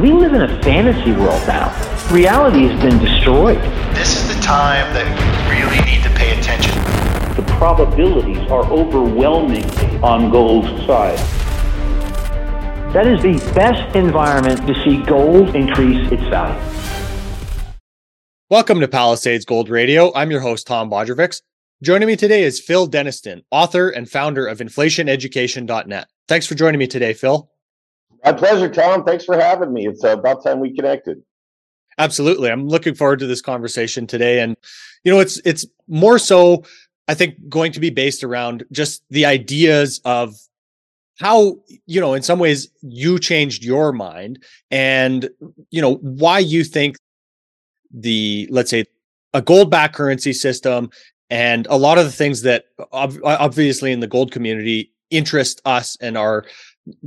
We live in a fantasy world now. Reality has been destroyed. This is the time that we really need to pay attention. The probabilities are overwhelmingly on gold's side. That is the best environment to see gold increase its value. Welcome to Palisades Gold Radio. I'm your host, Tom Bodrovics. Joining me today is Phil Denniston, author and founder of InflationEducation.net. Thanks for joining me today, Phil. My pleasure, Tom. Thanks for having me. It's about time we connected. Absolutely. I'm looking forward to this conversation today. And, you know, it's more so, I think, going to be based around just the ideas of how, you know, in some ways you changed your mind and, you know, why you think let's say, a gold-backed currency system and a lot of the things that obviously in the gold community interest us and are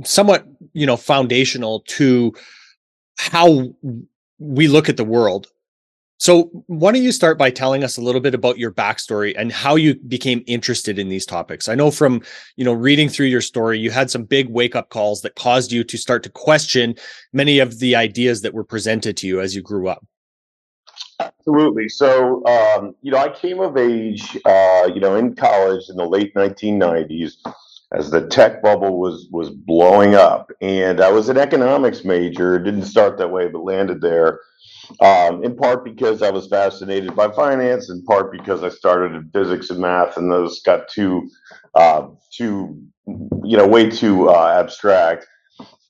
somewhat, you know, foundational to how we look at the world. So why don't you start by telling us a little bit about your backstory and how you became interested in these topics? I know from, you know, reading through your story, you had some big wake-up calls that caused you to start to question many of the ideas that were presented to you as you grew up. Absolutely. So, I came of age, in college in the late 1990s as the tech bubble was blowing up. And I was an economics major, didn't start that way, but landed there, in part because I was fascinated by finance, in part because I started in physics and math, and those got way too abstract.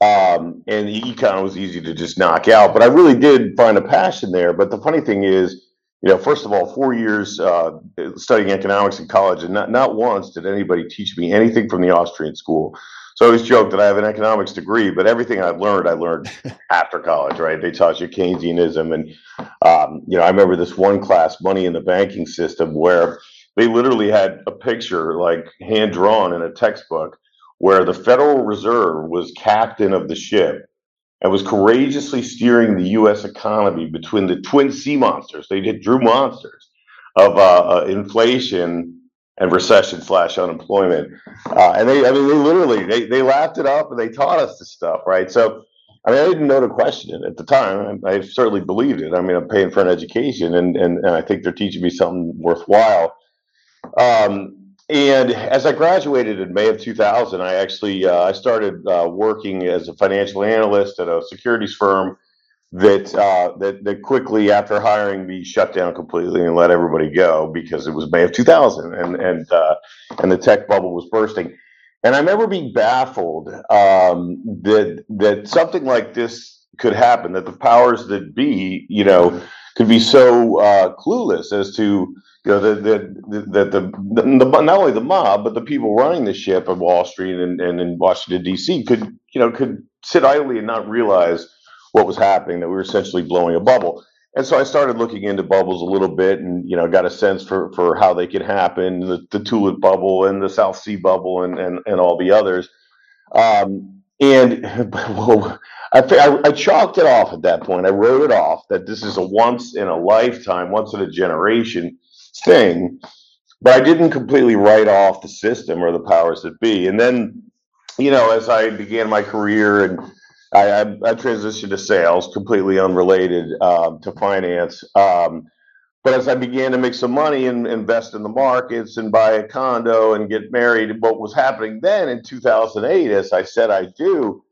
And the econ was easy to just knock out, but I really did find a passion there. But the funny thing is, you know, first of all, 4 years studying economics in college, and not once did anybody teach me anything from the Austrian school. So I always joke that I have an economics degree, but everything I learned after college, right? They taught you Keynesianism. And, I remember this one class, Money in the Banking System, where they literally had a picture like hand-drawn in a textbook where the Federal Reserve was captain of the ship and was courageously steering the U.S. economy between the twin sea monsters. They drew monsters of inflation and recession/unemployment. They laughed it up and they taught us this stuff, right? So, I didn't know to question it at the time. I certainly believed it. I'm paying for an education and I think they're teaching me something worthwhile. And as I graduated in May of 2000, I actually started working as a financial analyst at a securities firm that quickly after hiring me shut down completely and let everybody go because it was May of 2000 and the tech bubble was bursting. And I remember being baffled that something like this could happen, that the powers that be, you know, could be so clueless as to, you know, the not only the mob, but the people running the ship of Wall Street and in Washington, D.C. could sit idly and not realize what was happening, that we were essentially blowing a bubble. And so I started looking into bubbles a little bit and, you know, got a sense for how they could happen, the Tulip bubble and the South Sea bubble and all the others. I chalked it off at that point. I wrote it off that this is a once in a lifetime, once in a generation thing, but I didn't completely write off the system or the powers that be. And then, you know, as I began my career and I transitioned to sales, completely unrelated to finance. But as I began to make some money and invest in the markets and buy a condo and get married, what was happening then in 2008, as I said I do,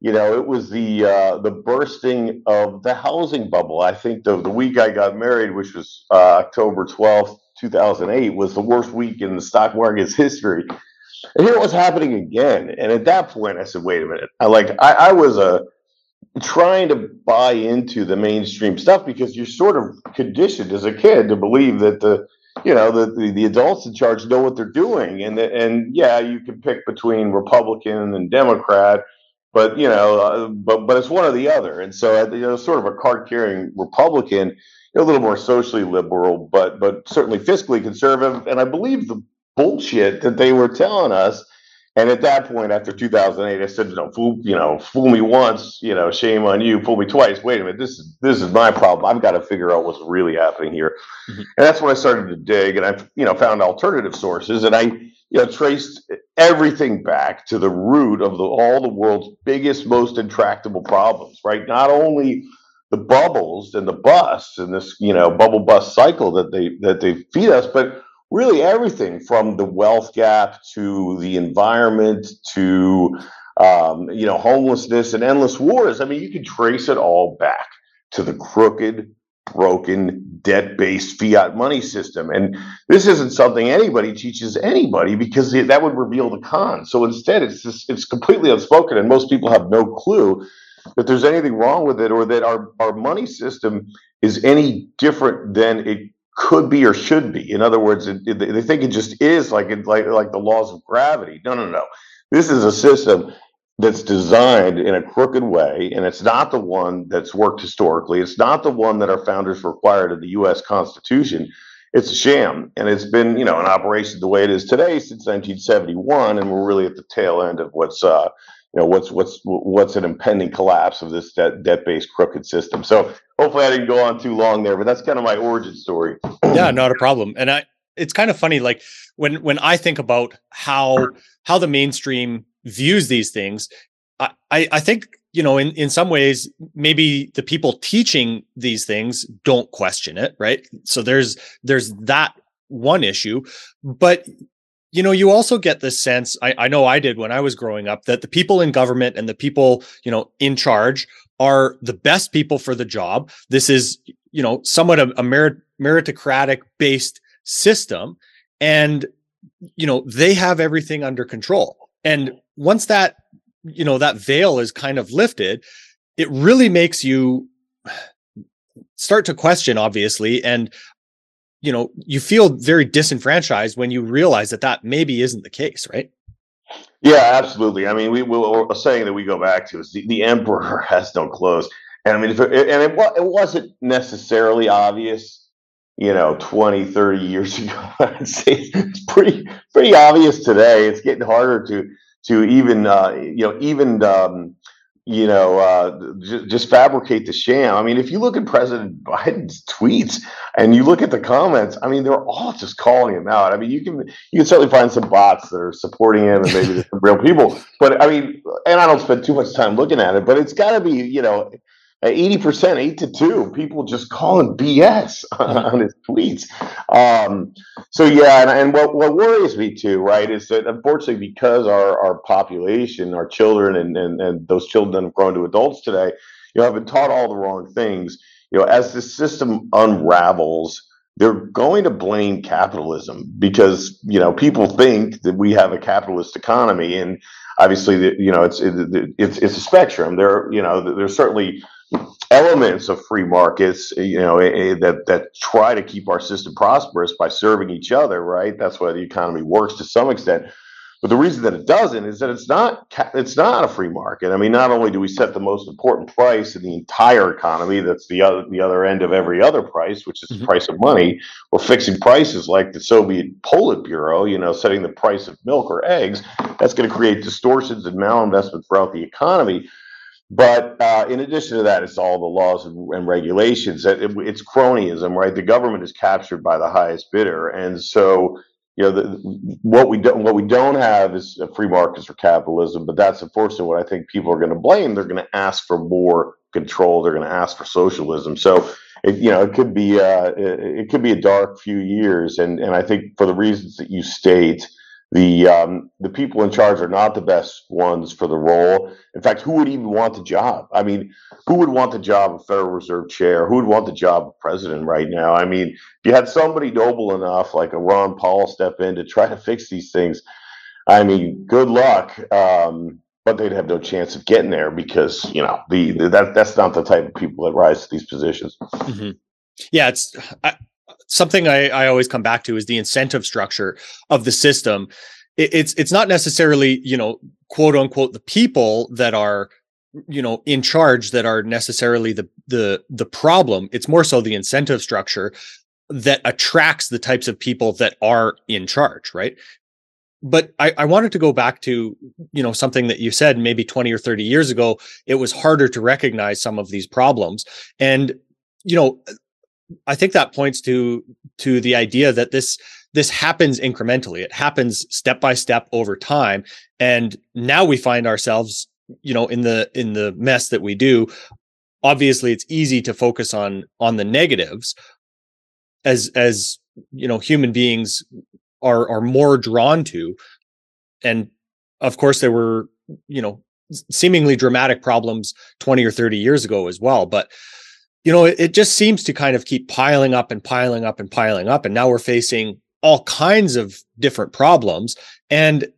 you know, it was the bursting of the housing bubble. I think the week I got married, which was October 12th, 2008, was the worst week in the stock market's history. And here it was happening again. And at that point, I said, wait a minute. I was trying to buy into the mainstream stuff because you're sort of conditioned as a kid to believe that the adults in charge know what they're doing. And you can pick between Republican and Democrat. But, you know, but it's one or the other. And so, you know, sort of a card-carrying Republican, a little more socially liberal, but certainly fiscally conservative. And I believed the bullshit that they were telling us. And at that point, after 2008, I said, "No, fool me once, shame on you. Fool me twice. Wait a minute, this is my problem. I've got to figure out what's really happening here." Mm-hmm. And that's when I started to dig, and I, found alternative sources, and I, traced everything back to the root of all the world's biggest, most intractable problems. Right? Not only the bubbles and the busts and this, bubble bust cycle that they feed us, but really everything from the wealth gap to the environment to, homelessness and endless wars. I mean, you can trace it all back to the crooked, broken, debt-based fiat money system. And this isn't something anybody teaches anybody because that would reveal the cons. So instead, it's completely unspoken, and most people have no clue that there's anything wrong with it or that our money system is any different than it could be or should be. In other words, they think it just is like the laws of gravity. No. This is a system that's designed in a crooked way, and it's not the one that's worked historically. It's not the one that our founders required in the U.S. Constitution. It's a sham, and it's been, in operation the way it is today since 1971, and we're really at the tail end of what's an impending collapse of this debt-based crooked system. So hopefully I didn't go on too long there, but that's kind of my origin story. Yeah, not a problem. And it's kind of funny, like when I think about how the mainstream views these things, I think, in some ways, maybe the people teaching these things don't question it, right? So there's that one issue, but you also get this sense, I know I did when I was growing up, that the people in government and the people, in charge are the best people for the job. This is, somewhat of a meritocratic based system. And, they have everything under control. And once that, that veil is kind of lifted, it really makes you start to question, obviously. And you feel very disenfranchised when you realize that maybe isn't the case, right? Yeah, absolutely. I mean, a saying that we go back to is the emperor has no clothes. And I mean, it wasn't necessarily obvious, 20, 30 years ago. I'd say it's pretty obvious today. It's getting harder to even, just fabricate the sham. I mean, if you look at President Biden's tweets and you look at the comments, I mean, they're all just calling him out. I mean, you can certainly find some bots that are supporting him and maybe some real people, but I mean, and I don't spend too much time looking at it, but it's gotta be, 80%, 8-2, people just calling BS on his tweets. And what worries me too, right, is that unfortunately because our population, our children, and those children have grown to adults today, have been taught all the wrong things. As the system unravels, they're going to blame capitalism because people think that we have a capitalist economy, and obviously it's a spectrum. There there's certainly elements of free markets, that try to keep our system prosperous by serving each other, right? That's why the economy works to some extent. But the reason that it doesn't is that it's not a free market. I mean, not only do we set the most important price in the entire economy, that's the other end of every other price, which is the price of money. We're fixing prices like the Soviet Politburo, setting the price of milk or eggs. That's going to create distortions and malinvestment throughout the economy. But in addition to that, it's all the laws and regulations. It's cronyism, right? The government is captured by the highest bidder, and so what we don't have is free markets or capitalism. But that's unfortunately what I think people are going to blame. They're going to ask for more control. They're going to ask for socialism. So it could be a dark few years, and I think for the reasons that you state. The people in charge are not the best ones for the role. In fact, who would even want the job? I mean, who would want the job of Federal Reserve Chair? Who would want the job of President right now? I mean, if you had somebody noble enough, like a Ron Paul, step in to try to fix these things, I mean, good luck. But they'd have no chance of getting there because, that's not the type of people that rise to these positions. Mm-hmm. Yeah, something I always come back to is the incentive structure of the system. It's not necessarily, quote unquote, the people that are, in charge that are necessarily the problem. It's more so the incentive structure that attracts the types of people that are in charge, right? But I wanted to go back to, you know, something that you said maybe 20 or 30 years ago, it was harder to recognize some of these problems. And, you know, I think that points to the idea that this happens incrementally. It happens step by step over time. And now we find ourselves, you know, in the mess that we do. Obviously, it's easy to focus on the negatives as you know, human beings are more drawn to. And of course there were, you know, seemingly dramatic problems 20 or 30 years ago as well, but you know, it just seems to kind of keep piling up and piling up and piling up, and now we're facing all kinds of different problems. And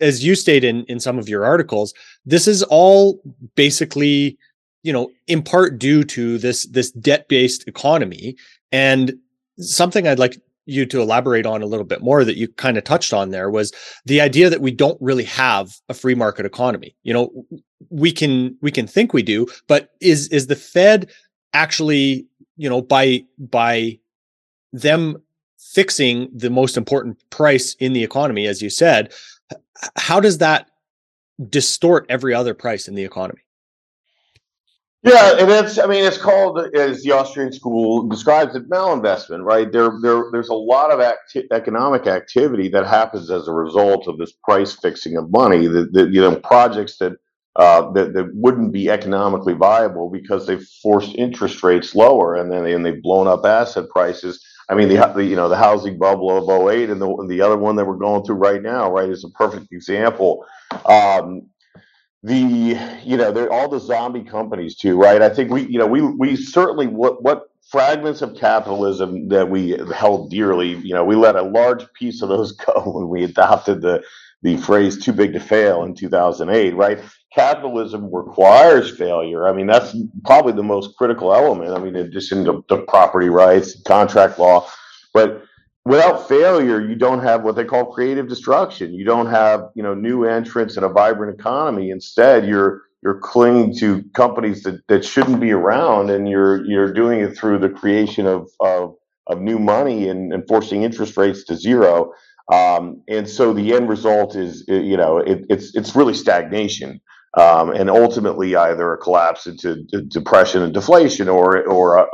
as you state in some of your articles, this is all basically, you know, in part due to this debt-based economy. And something I'd like you to elaborate on a little bit more that you kind of touched on there was the idea that we don't really have a free market economy. You know, we can think we do, but is the Fed actually, you know, by them fixing the most important price in the economy, as you said, how does that distort every other price in the economy? Yeah, and it's called, as the Austrian school describes it, malinvestment, right? There's a lot of economic activity that happens as a result of this price fixing of money. That you know, projects that wouldn't be economically viable because they've forced interest rates lower, and then they've blown up asset prices. I mean, the housing bubble of 2008 and the other one that we're going through right now, right, is a perfect example. They're all the zombie companies too, right? I think we certainly what fragments of capitalism that we held dearly, you know, we let a large piece of those go when we adopted the phrase "too big to fail" in 2008, right? Capitalism requires failure. I mean, that's probably the most critical element. I mean, in addition to property rights, contract law, but without failure, you don't have what they call creative destruction. You don't have, you know, new entrants and a vibrant economy. Instead, you're clinging to companies that shouldn't be around, and you're doing it through the creation of new money and forcing interest rates to zero. And so the end result is, you know, it's really stagnation, and ultimately either a collapse into depression and deflation, or a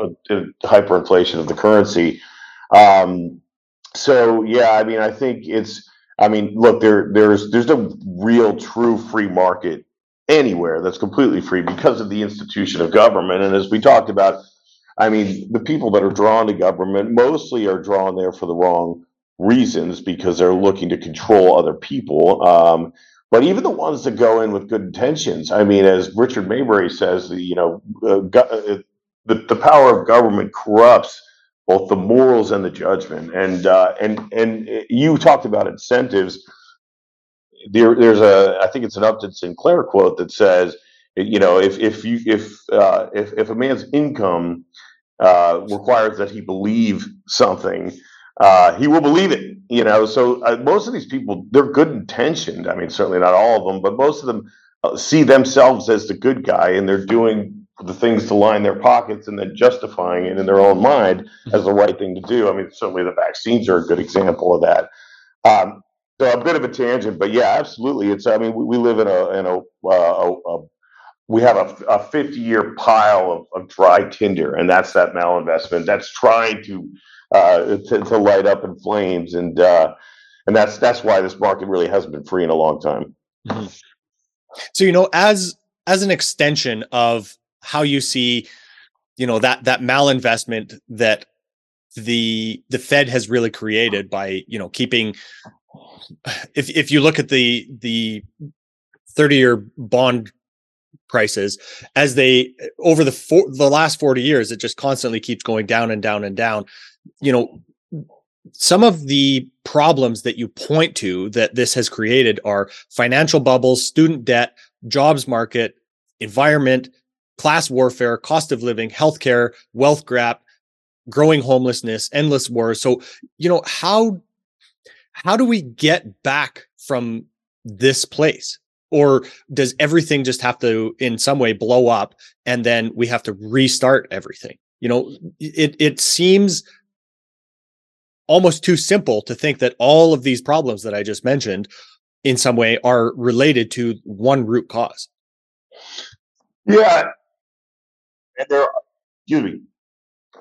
hyperinflation of the currency. So, yeah, I mean, I think look, there's no real true free market anywhere that's completely free because of the institution of government. And as we talked about, I mean, the people that are drawn to government mostly are drawn there for the wrong reasons because they're looking to control other people. But even the ones that go in with good intentions, I mean, as Richard Mayberry says, you know, the power of government corrupts both the morals and the judgment, and you talked about incentives. There's I think it's an Upton Sinclair quote that says, you know, if a man's income requires that he believe something, he will believe it. You know, so most of these people, they're good intentioned. I mean, certainly not all of them, but most of them see themselves as the good guy, and they're doing the things to line their pockets and then justifying it in their own mind as the right thing to do. I mean, certainly the vaccines are a good example of that. So a bit of a tangent, but yeah, absolutely. It's, I mean, we live we have a 50-year pile of dry tinder, and that's that malinvestment that's trying to light up in flames. And that's why this market really hasn't been free in a long time. Mm-hmm. So, you know, as an extension of how you see, you know, that malinvestment that the Fed has really created by, you know, keeping, if you look at the 30-year bond prices, as they over the last 40 years, it just constantly keeps going down and down and down. You know, some of the problems that you point to that this has created are financial bubbles, student debt, jobs market, environment, class warfare, cost of living, healthcare, wealth gap, growing homelessness, endless wars. So, you know, how do we get back from this place? Or does everything just have to, in some way, blow up, and then we have to restart everything? You know, it seems almost too simple to think that all of these problems that I just mentioned in some way are related to one root cause. Yeah. And there are,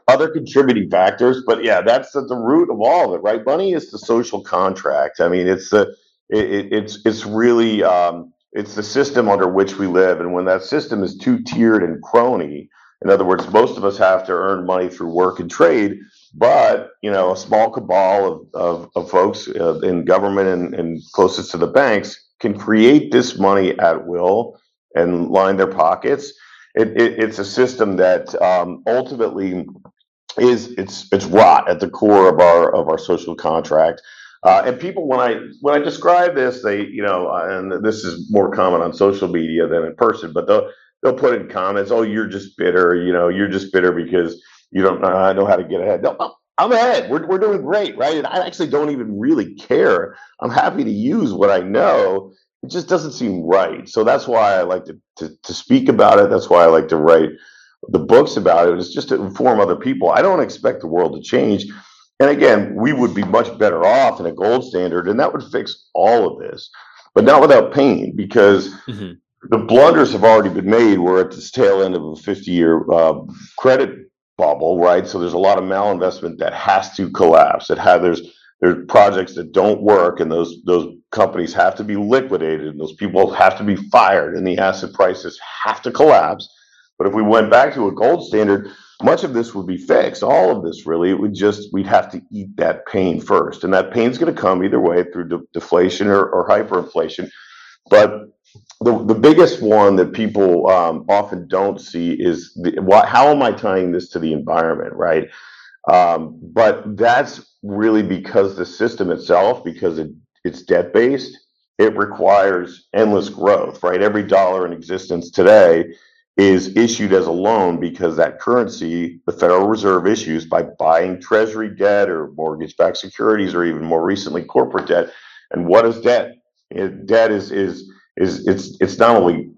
other contributing factors, but yeah, that's at the root of all of it, right? Money is the social contract. I mean, it's the system under which we live. And when that system is two-tiered and crony, in other words, most of us have to earn money through work and trade, but, you know, a small cabal of folks in government and closest to the banks can create this money at will and line their pockets. It's a system that ultimately is rot at the core of our social contract. And people, when I describe this, they, you know, and this is more common on social media than in person, but they'll put in comments, "Oh, you're just bitter. You know, you're just bitter because you don't know how to get ahead." No, I'm ahead. We're doing great, right? And I actually don't even really care. I'm happy to use what I know. It just doesn't seem right. So that's why I like to speak about it. That's why I like to write the books about it. It's just to inform other people. I don't expect the world to change. And again, we would be much better off in a gold standard, and that would fix all of this, but not without pain, because the blunders have already been made. We're at this tail end of a 50-year credit bubble, right? So there's a lot of malinvestment that has to collapse. There's projects that don't work, and those companies have to be liquidated, and those people have to be fired, and the asset prices have to collapse. But if we went back to a gold standard, much of this would be fixed. All of this, really, it would just, we'd have to eat that pain first. And that pain's going to come either way through deflation or hyperinflation. But the biggest one that people often don't see is how am I tying this to the environment, right? But that's really because the system itself, because it's debt-based, it requires endless growth, right? Every dollar in existence today is issued as a loan because that currency, the Federal Reserve issues by buying treasury debt or mortgage-backed securities or even more recently corporate debt. And what is debt? Debt is not only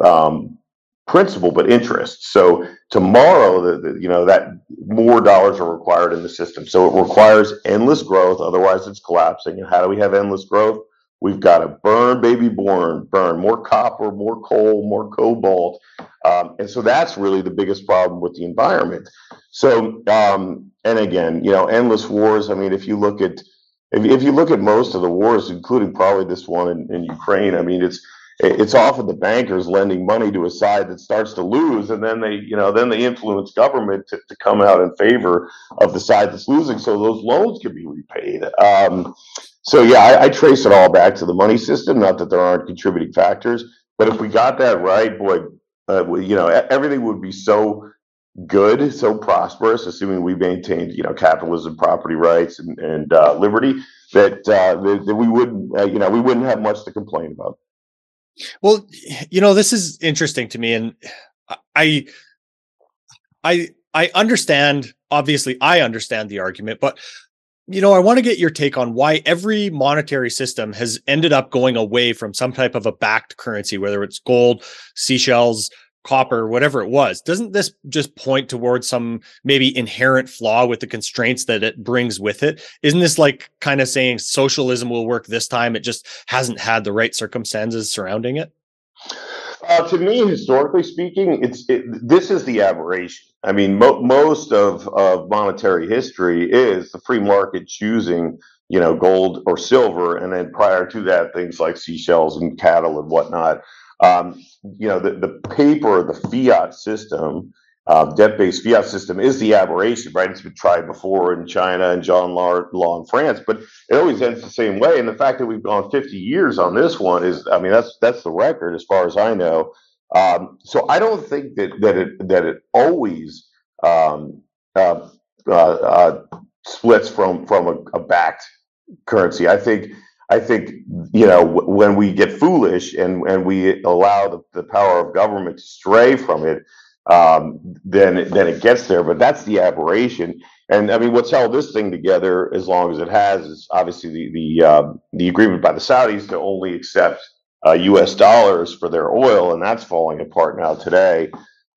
principal but interest. So tomorrow, that more dollars are required in the system. So it requires endless growth. Otherwise, it's collapsing. And how do we have endless growth? We've got to burn, baby, burn more copper, more coal, more cobalt. And so that's really the biggest problem with the environment. So, and again, you know, endless wars. I mean, if you look at most of the wars, including probably this one in Ukraine, I mean, it's often the bankers lending money to a side that starts to lose, and then they influence government to come out in favor of the side that's losing, so those loans can be repaid. So yeah, I trace it all back to the money system. Not that there aren't contributing factors, but if we got that right, boy, everything would be so good, so prosperous, assuming we maintained, capitalism, property rights, and liberty, that we wouldn't, we wouldn't have much to complain about. Well, this is interesting to me, and I understand. Obviously, I understand the argument, but. I want to get your take on why every monetary system has ended up going away from some type of a backed currency, whether it's gold, seashells, copper, whatever it was. Doesn't this just point towards some maybe inherent flaw with the constraints that it brings with it? Isn't this like kind of saying socialism will work this time? It just hasn't had the right circumstances surrounding it. To me, historically speaking, this is the aberration. I mean, most of monetary history is the free market choosing, gold or silver, and then prior to that, things like seashells and cattle and whatnot. The paper, the fiat system, debt-based fiat system is the aberration, right? It's been tried before in China and John Law in France, but it always ends the same way. And the fact that we've gone 50 years on this one is, I mean, that's the record as far as I know. So I don't think that it always splits from a backed currency. I think when we get foolish and we allow the power of government to stray from it, then it gets there. But that's the aberration. And I mean, what's held this thing together as long as it has is obviously the agreement by the Saudis to only accept U.S. dollars for their oil, and that's falling apart now today.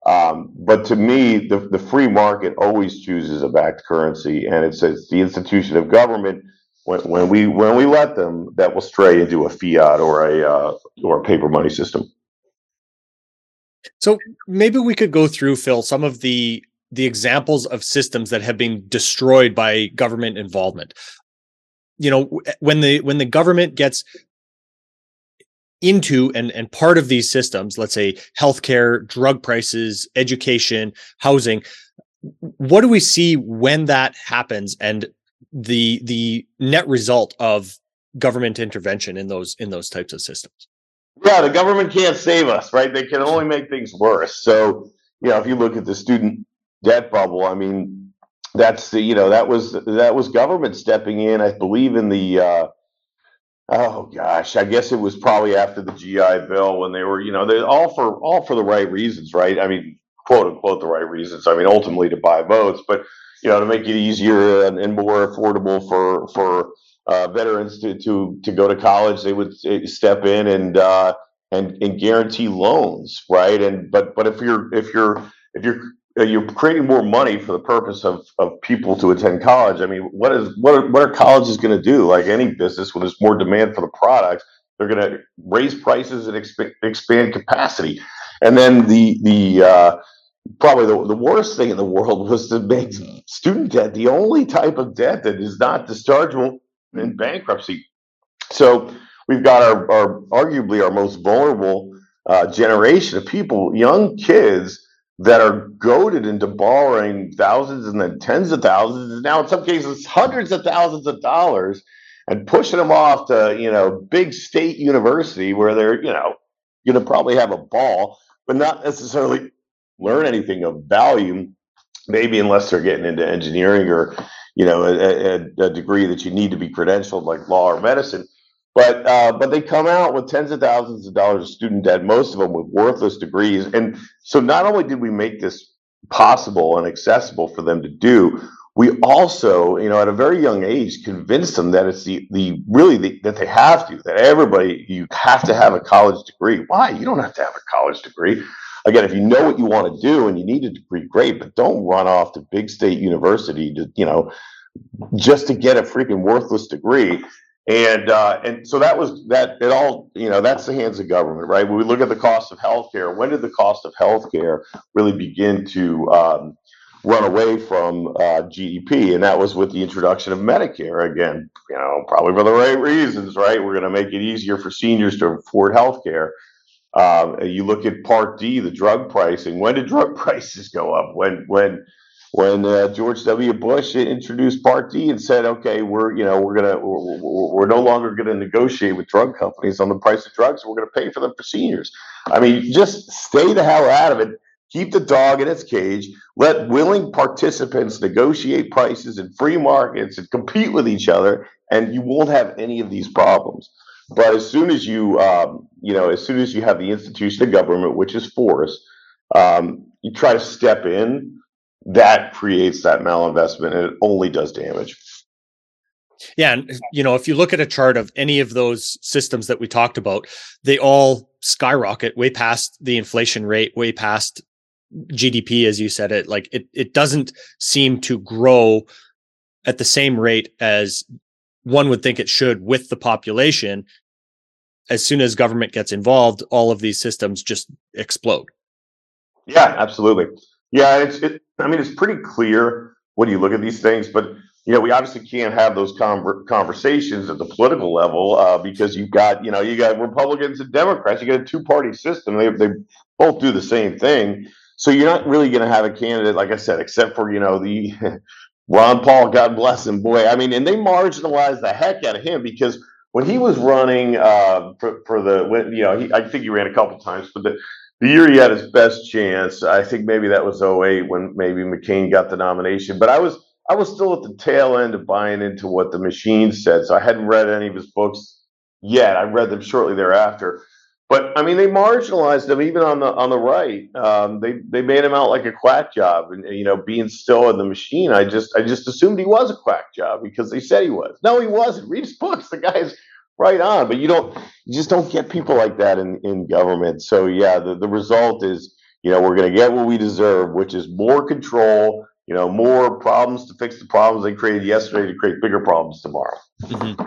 But to me, the free market always chooses a backed currency, and it's the institution of government, when we let them, that will stray into a fiat or a paper money system. So maybe we could go through, Phil, some of the examples of systems that have been destroyed by government involvement. You know, when the government gets into and part of these systems, let's say healthcare, drug prices, education, housing, what do we see when that happens, and the net result of government intervention in those types of systems? Yeah, the government can't save us, right? They can only make things worse. So, you know, if you look at the student debt bubble, I mean, that's the, you know, that was government stepping in, I believe, in the I guess it was probably after the GI Bill, when they were, you know, they're all for the right reasons, right? I mean, quote unquote, the right reasons. I mean, ultimately to buy votes, but, you know, to make it easier and more affordable for veterans to go to college, they would step in and guarantee loans, right? And but if you're creating more money for the purpose of people to attend college, I mean, what are colleges going to do? Like any business, when there's more demand for the product, they're going to raise prices and expand capacity. And then probably the worst thing in the world was to make student debt the only type of debt that is not dischargeable in bankruptcy. So we've got our arguably our most vulnerable generation of people, young kids, that are goaded into borrowing thousands and then tens of thousands, and now in some cases hundreds of thousands of dollars, and pushing them off to, you know, big state university where they're, you know, going to probably have a ball, but not necessarily learn anything of value, maybe unless they're getting into engineering or, you know, a degree that you need to be credentialed, like law or medicine. But they come out with tens of thousands of dollars of student debt, most of them with worthless degrees. And so not only did we make this possible and accessible for them to do, we also, you know, at a very young age, convinced them that it's that they have to, that everybody, you have to have a college degree. Why? You don't have to have a college degree. Again, if you know what you want to do and you need a degree, great, but don't run off to big state university to, you know, just to get a freaking worthless degree. And so that was that. It all, you know, that's the hands of government, right? When we look at the cost of healthcare, when did the cost of healthcare really begin to run away from GDP? And that was with the introduction of Medicare. Again, you know, probably for the right reasons, right? We're going to make it easier for seniors to afford healthcare. You look at Part D, the drug pricing. When did drug prices go up? When George W. Bush introduced Part D and said, "Okay, we're no longer going to negotiate with drug companies on the price of drugs. We're going to pay for them for seniors." I mean, just stay the hell out of it. Keep the dog in its cage. Let willing participants negotiate prices in free markets and compete with each other, and you won't have any of these problems. But as soon as you, as soon as you have the institution of government, which is force, you try to step in. That creates that malinvestment, and it only does damage. Yeah. And, you know, if you look at a chart of any of those systems that we talked about, they all skyrocket way past the inflation rate, way past GDP, as you said it. Like it doesn't seem to grow at the same rate as one would think it should with the population. As soon as government gets involved, all of these systems just explode. Yeah, absolutely. Yeah, it's pretty clear when you look at these things, but, you know, we obviously can't have those conversations at the political level because you got Republicans and Democrats, you got a two-party system. They both do the same thing. So you're not really going to have a candidate, like I said, except for, you know, the Ron Paul, God bless him, boy. I mean, and they marginalized the heck out of him because when he was running I think he ran a couple times, but the year he had his best chance, I think maybe that was 2008 when maybe McCain got the nomination. But I was still at the tail end of buying into what the machine said. So I hadn't read any of his books yet. I read them shortly thereafter. But I mean, they marginalized him even on the right. They made him out like a quack job, and you know, being still in the machine. I just assumed he was a quack job because they said he was. No, he wasn't. Read his books. The guy's right on, but you just don't get people like that in government. So yeah, the result is You know, we're going to get what we deserve, which is more control, you know, more problems to fix the problems they created yesterday to create bigger problems tomorrow. Mm-hmm.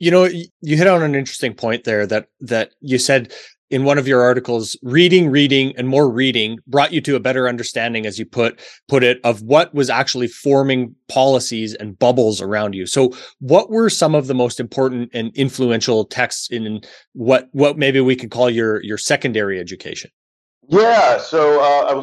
You know, you hit on an interesting point there that you said in one of your articles, reading, and more reading brought you to a better understanding, as you put it, of what was actually forming policies and bubbles around you. So what were some of the most important and influential texts in what maybe we could call your secondary education? Yeah, so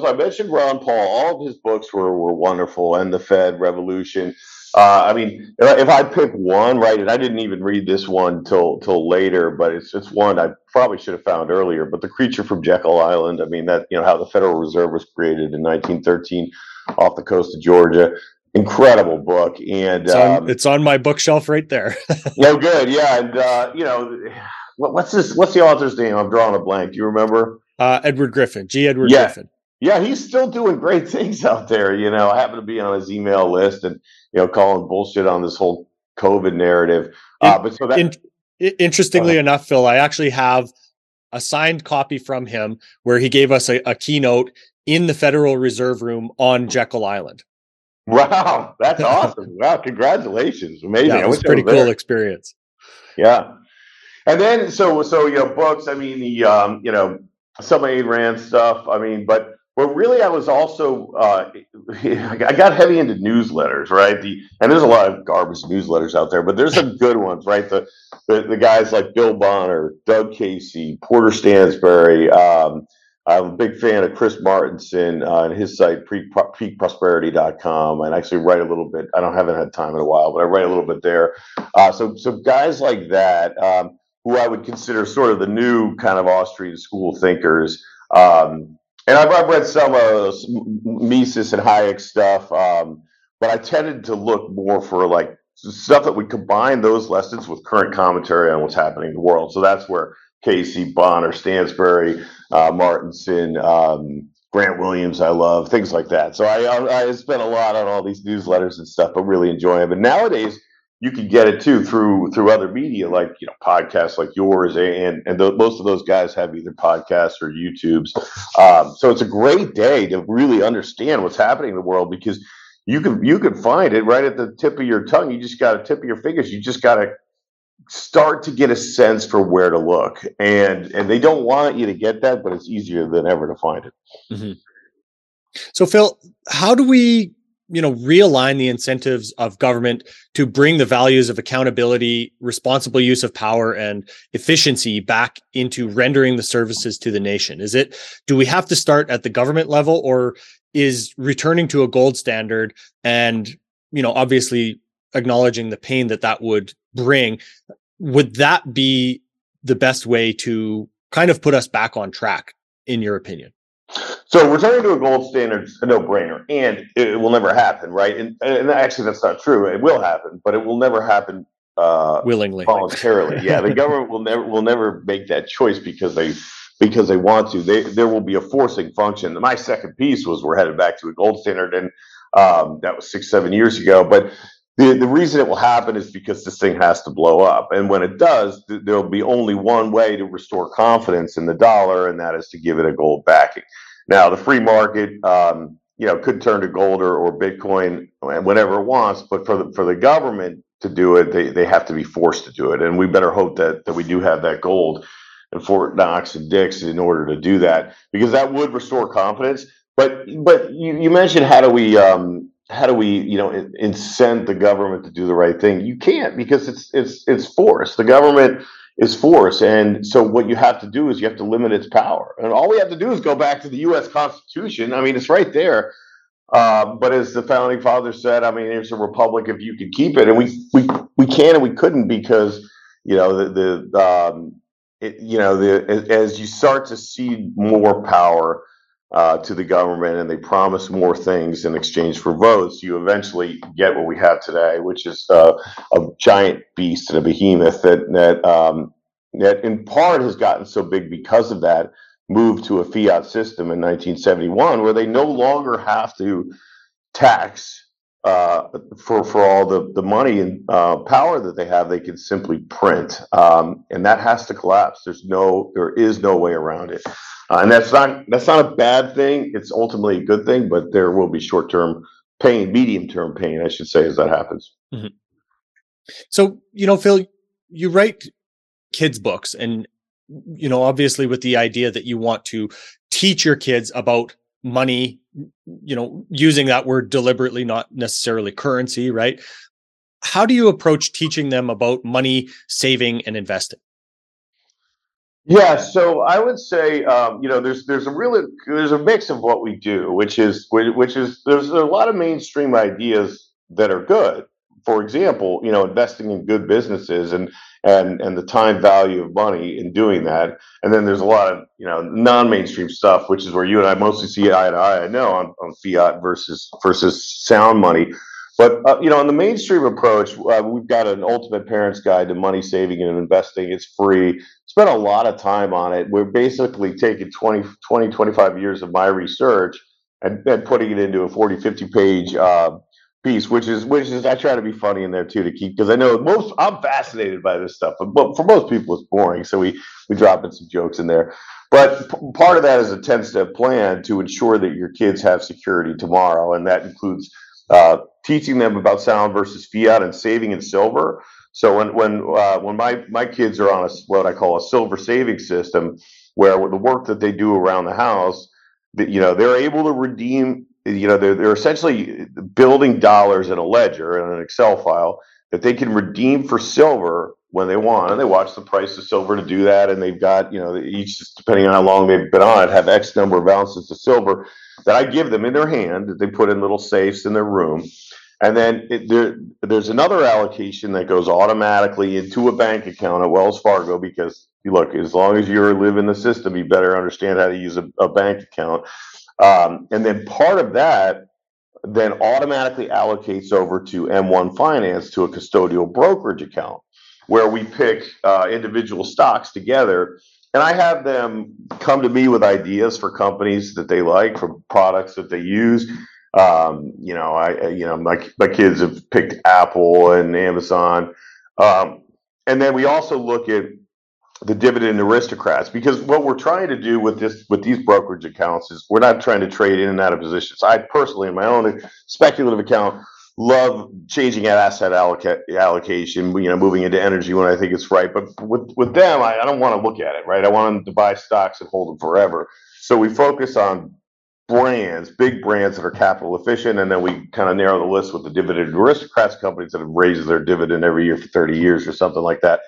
I mentioned Ron Paul. All of his books were wonderful, and The Fed, Revolution. I mean, if I pick one, right, and I didn't even read this one till later, but it's one I probably should have found earlier. But The Creature from Jekyll Island. I mean, that, you know, how the Federal Reserve was created in 1913 off the coast of Georgia. Incredible book, and it's on my bookshelf right there. No good, yeah. And you know, what's this? What's the author's name? I'm drawing a blank. Do you remember? Edward Griffin, G. Edward Griffin. Yeah, he's still doing great things out there. You know, I happen to be on his email list and, you know, calling bullshit on this whole COVID narrative. Interestingly enough, Phil, I actually have a signed copy from him where he gave us a keynote in the Federal Reserve Room on Jekyll Island. Wow, that's awesome. Wow, congratulations. Amazing. Yeah, it was a pretty cool experience. Yeah. And then, so you know, books, I mean, the, you know, some Ayn Rand stuff, I mean, but. Well, really, I was also, I got heavy into newsletters, right? And there's a lot of garbage newsletters out there, but there's some good ones, right? The guys like Bill Bonner, Doug Casey, Porter Stansbury. I'm a big fan of Chris Martinson and his site, peakprosperity.com. I actually write a little bit. I haven't had time in a while, but I write a little bit there. So guys like that, who I would consider sort of the new kind of Austrian school thinkers, and I've read some of Mises and Hayek stuff, but I tended to look more for like stuff that would combine those lessons with current commentary on what's happening in the world. So that's where Casey, Bonner, Stansbury, Martinson, Grant Williams, I love, things like that. So I spent a lot on all these newsletters and stuff, but really enjoy them. And nowadays, you can get it too through other media, like, you know, podcasts like yours, and most of those guys have either podcasts or YouTubes. So it's a great day to really understand what's happening in the world, because you can find it right at the tip of your tongue. You just got to tip of your fingers. You just got to start to get a sense for where to look, and they don't want you to get that, but it's easier than ever to find it. Mm-hmm. So, Phil, how do we, you know, realign the incentives of government to bring the values of accountability, responsible use of power, and efficiency back into rendering the services to the nation? Do we have to start at the government level, or is returning to a gold standard and, you know, obviously acknowledging the pain that would bring, would that be the best way to kind of put us back on track, in your opinion? So returning to a gold standard is a no-brainer, and it will never happen, right? And actually, that's not true. It will happen, but it will never happen willingly, voluntarily. Yeah, the government will never make that choice because they want to. There will be a forcing function. My second piece was we're headed back to a gold standard, and that was 6-7 years ago. But the reason it will happen is because this thing has to blow up, and when it does, there will be only one way to restore confidence in the dollar, and that is to give it a gold backing. Now, the free market, you know, could turn to gold or Bitcoin whenever it wants, but for the government to do it, they have to be forced to do it, and we better hope that we do have that gold in Fort Knox and Dix in order to do that, because that would restore confidence. But you mentioned how do we you know, incent the government to do the right thing? You can't, because it's forced. The government is force. And so what you have to do is you have to limit its power. And all we have to do is go back to the U.S. Constitution. I mean, it's right there. But as the founding fathers said, I mean, there's a republic if you could keep it. And we can and we couldn't, because, you know, as you start to cede more power to the government and they promise more things in exchange for votes, you eventually get what we have today, which is a giant beast and a behemoth that in part has gotten so big because of that move to a fiat system in 1971, where they no longer have to tax for all the money and power that they have. They can simply print, and that has to collapse. There is no way around it. And that's not a bad thing. It's ultimately a good thing, but there will be short-term pain, medium-term pain, I should say, as that happens. Mm-hmm. So, Phil, you write kids' books and, obviously with the idea that you want to teach your kids about money, using that word deliberately, not necessarily currency, right? How do you approach teaching them about money, saving, and investing? Yeah, so I would say there's a mix of what we do, which is there's a lot of mainstream ideas that are good. For example, investing in good businesses and the time value of money in doing that. And then there's a lot of non-mainstream stuff, which is where you and I mostly see eye to eye. I know on fiat versus sound money. But, on the mainstream approach, we've got an Ultimate Parent's Guide to Money Saving and Investing. It's free. Spent a lot of time on it. We're basically taking 25 years of my research and putting it into a 50-page piece, which is I try to be funny in there, too, to keep, because I know I'm fascinated by this stuff. But for most people, it's boring. So we drop in some jokes in there. But part of that is a 10-step plan to ensure that your kids have security tomorrow. And that includes teaching them about sound versus fiat and saving in silver. So when my kids are on what I call a silver saving system, where the work that they do around the house, they're able to redeem. They're essentially building dollars in a ledger and an Excel file that they can redeem for silver when they want, and they watch the price of silver to do that. And they've got each, depending on how long they've been on it, have X number of ounces of silver that I give them in their hand, that they put in little safes in their room. And then there's another allocation that goes automatically into a bank account at Wells Fargo, because, look, as long as you live in the system, you better understand how to use a bank account. And then part of that then automatically allocates over to M1 Finance, to a custodial brokerage account, where we pick individual stocks together. And I have them come to me with ideas for companies that they like, for products that they use. My kids have picked Apple and Amazon, and then we also look at the dividend aristocrats, because what we're trying to do with these brokerage accounts is we're not trying to trade in and out of positions. I personally, in my own speculative account, love changing at asset allocation, moving into energy when I think it's right. But with them, I don't want to look at it, right? I want them to buy stocks and hold them forever. So we focus on brands, big brands that are capital efficient, and then we kind of narrow the list with the dividend aristocrats, companies that have raised their dividend every year for 30 years or something like that.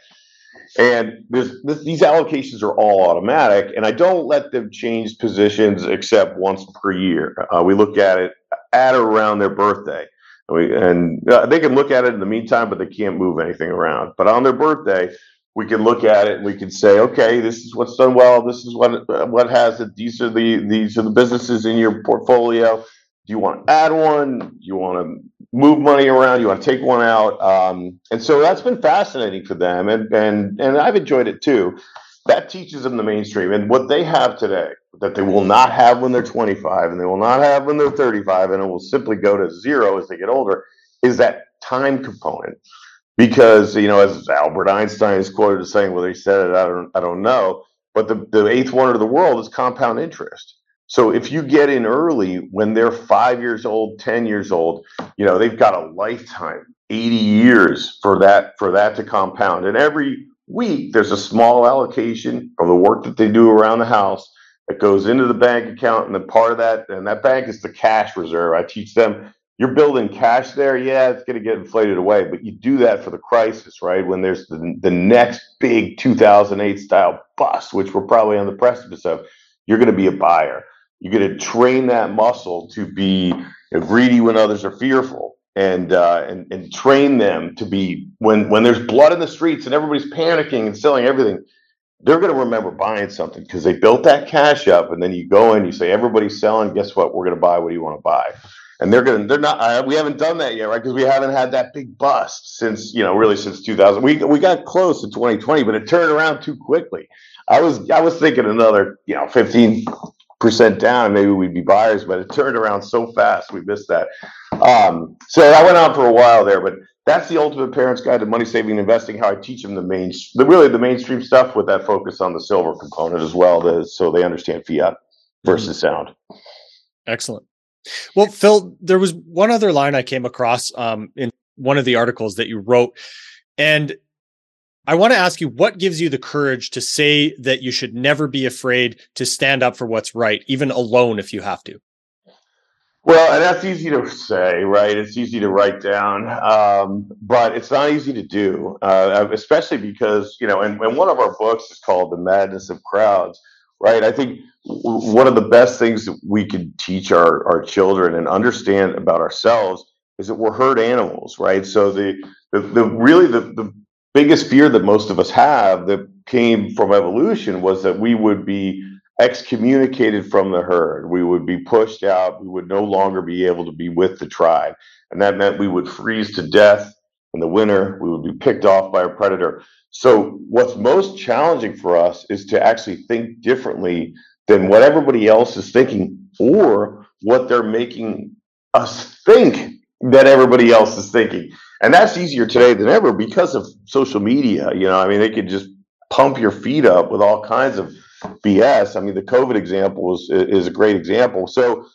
And these allocations are all automatic, and I don't let them change positions except once per year. We look at it at or around their birthday. And they can look at it in the meantime, but they can't move anything around. But on their birthday, we can look at it and we can say, okay, this is what's done well. This is what has it. These are the businesses in your portfolio. Do you want to add one? Do you want to move money around? Do you want to take one out? And so that's been fascinating for them, and I've enjoyed it too. That teaches them the mainstream and what they have today that they will not have when they're 25 and they will not have when they're 35, and it will simply go to zero as they get older, is that time component. Because, as Albert Einstein is quoted as saying, whether he said it, I don't know, but the eighth wonder of the world is compound interest. So if you get in early when they're 5 years old, 10 years old, they've got a lifetime, 80 years for that to compound. And every week there's a small allocation from the work that they do around the house that goes into the bank account, and then part of that, and that bank is the cash reserve. I teach them, you're building cash there. Yeah, it's going to get inflated away, but you do that for the crisis, right? When there's the next big 2008 style bust, which we're probably on the precipice of, you're going to be a buyer. You're going to train that muscle to be greedy when others are fearful. And train them to be, when there's blood in the streets and everybody's panicking and selling everything, they're going to remember buying something because they built that cash up. And then you go in, you say, everybody's selling. Guess what? We're going to buy. What do you want to buy? And we haven't done that yet, right? Because we haven't had that big bust since, really since 2000. We got close to 2020, but it turned around too quickly. I was thinking another, 15% down, maybe we'd be buyers, but it turned around so fast we missed that. So that went on for a while there, but That's the ultimate parent's guide to money saving and investing, how I teach them the mainstream stuff with that focus on the silver component as well, so they understand fiat versus sound. Excellent. Well, Phil, there was one other line I came across in one of the articles that you wrote, and I want to ask you, what gives you the courage to say that you should never be afraid to stand up for what's right, even alone if you have to? Well, and that's easy to say, right? It's easy to write down, but it's not easy to do, especially because, and one of our books is called The Madness of Crowds, right? I think one of the best things that we can teach our children and understand about ourselves is that we're herd animals, right? So the biggest fear that most of us have that came from evolution was that we would be excommunicated from the herd. We would be pushed out. We would no longer be able to be with the tribe. And that meant we would freeze to death in the winter. We would be picked off by a predator. So what's most challenging for us is to actually think differently than what everybody else is thinking, or what they're making us think that everybody else is thinking. And that's easier today than ever because of social media. They can just pump your feed up with all kinds of BS. The COVID example is a great example. So,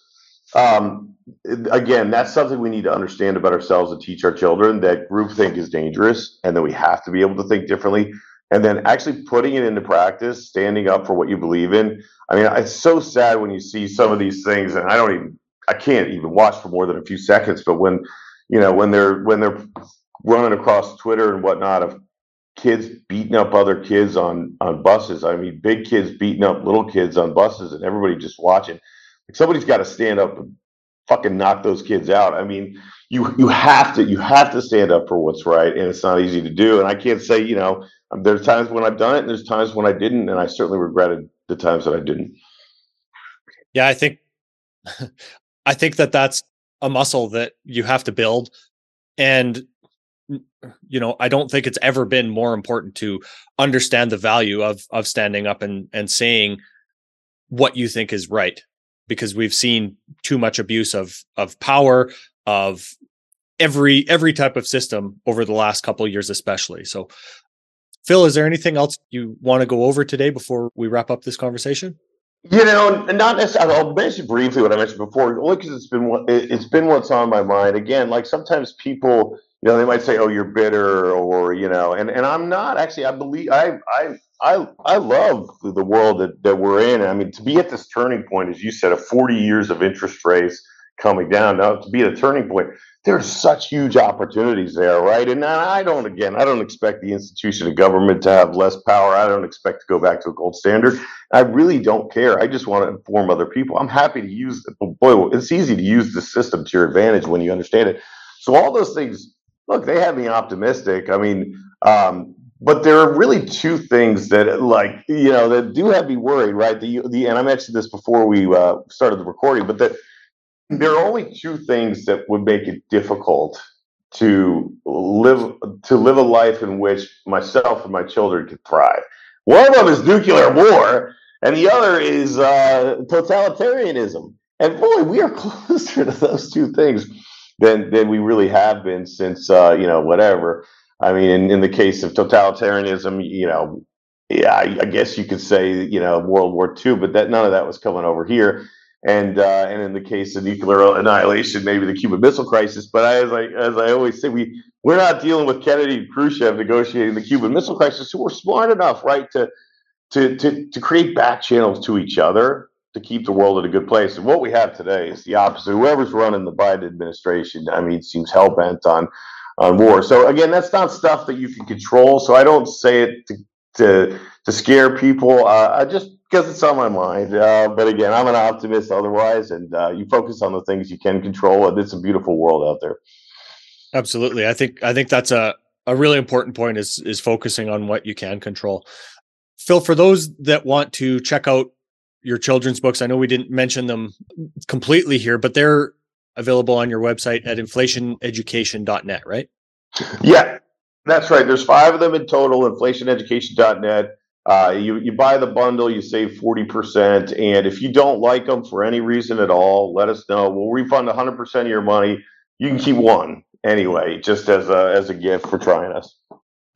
again, that's something we need to understand about ourselves and teach our children, that groupthink is dangerous and that we have to be able to think differently. And then actually putting it into practice, standing up for what you believe in. It's so sad when you see some of these things, and I can't even watch for more than a few seconds. But when, when they're running across Twitter and whatnot of kids beating up other kids on buses. Big kids beating up little kids on buses, and everybody just watching. Like, somebody's got to stand up and fucking knock those kids out. You have to stand up for what's right, and it's not easy to do. And I can't say, there's times when I've done it, and there's times when I didn't, and I certainly regretted the times that I didn't. Yeah, I think that's a muscle that you have to build, and I don't think it's ever been more important to understand the value of standing up and saying what you think is right, because we've seen too much abuse of power, of every type of system over the last couple of years, especially. So, Phil, is there anything else you want to go over today before we wrap up this conversation? Not necessarily. I'll mention briefly what I mentioned before, only because it's been what's on my mind. Again, like, sometimes people, they might say, "Oh, you're bitter," or and I'm not actually. I believe I love the world that we're in. To be at this turning point, as you said, of 40 years of interest rates coming down, now to be at a turning point, there's such huge opportunities there, right? And I don't expect the institution of government to have less power. I don't expect to go back to a gold standard. I really don't care. I just want to inform other people. I'm happy to use it. Boy, it's easy to use the system to your advantage when you understand it. So all those things. Look, they have me optimistic. But there are really two things that, that do have me worried, right? And I mentioned this before we started the recording, but that there are only two things that would make it difficult to live a life in which myself and my children can thrive. One of them is nuclear war, and the other is totalitarianism. And boy, we are closer to those two things than we really have been since, whatever. In the case of totalitarianism, I guess you could say, World War II, but that none of that was coming over here. And in the case of nuclear annihilation, maybe the Cuban Missile Crisis. But as I always say, we're not dealing with Kennedy and Khrushchev negotiating the Cuban Missile Crisis. So we're smart enough, right, to create back channels to each other to keep the world in a good place. And what we have today is the opposite. Whoever's running the Biden administration, seems hell-bent on war. So again, that's not stuff that you can control. So I don't say it to scare people. I just, because it's on my mind. But again, I'm an optimist otherwise, and you focus on the things you can control, and it's a beautiful world out there. Absolutely. I think that's a really important point, is focusing on what you can control. Phil, for those that want to check out your children's books, I know we didn't mention them completely here, but they're available on your website at InflationEducation.net, right? Yeah, that's right. There's 5 of them in total, InflationEducation.net. You buy the bundle, you save 40%. And if you don't like them for any reason at all, let us know. We'll refund 100% of your money. You can keep 1. anyway, just as a gift for trying us.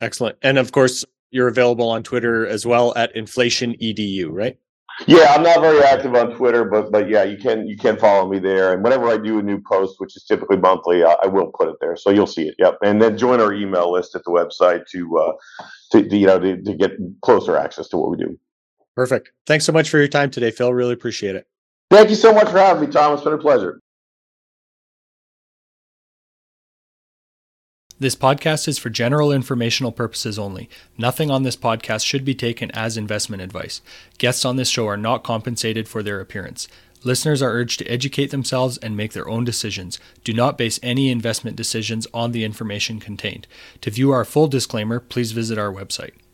Excellent. And of course, you're available on Twitter as well at InflationEDU, right? Yeah, I'm not very active on Twitter, but yeah, you can follow me there. And whenever I do a new post, which is typically monthly, I will put it there, so you'll see it. Yep, and then join our email list at the website to get closer access to what we do. Perfect. Thanks so much for your time today, Phil. Really appreciate it. Thank you so much for having me, Tom. It's been a pleasure. This podcast is for general informational purposes only. Nothing on this podcast should be taken as investment advice. Guests on this show are not compensated for their appearance. Listeners are urged to educate themselves and make their own decisions. Do not base any investment decisions on the information contained. To view our full disclaimer, please visit our website.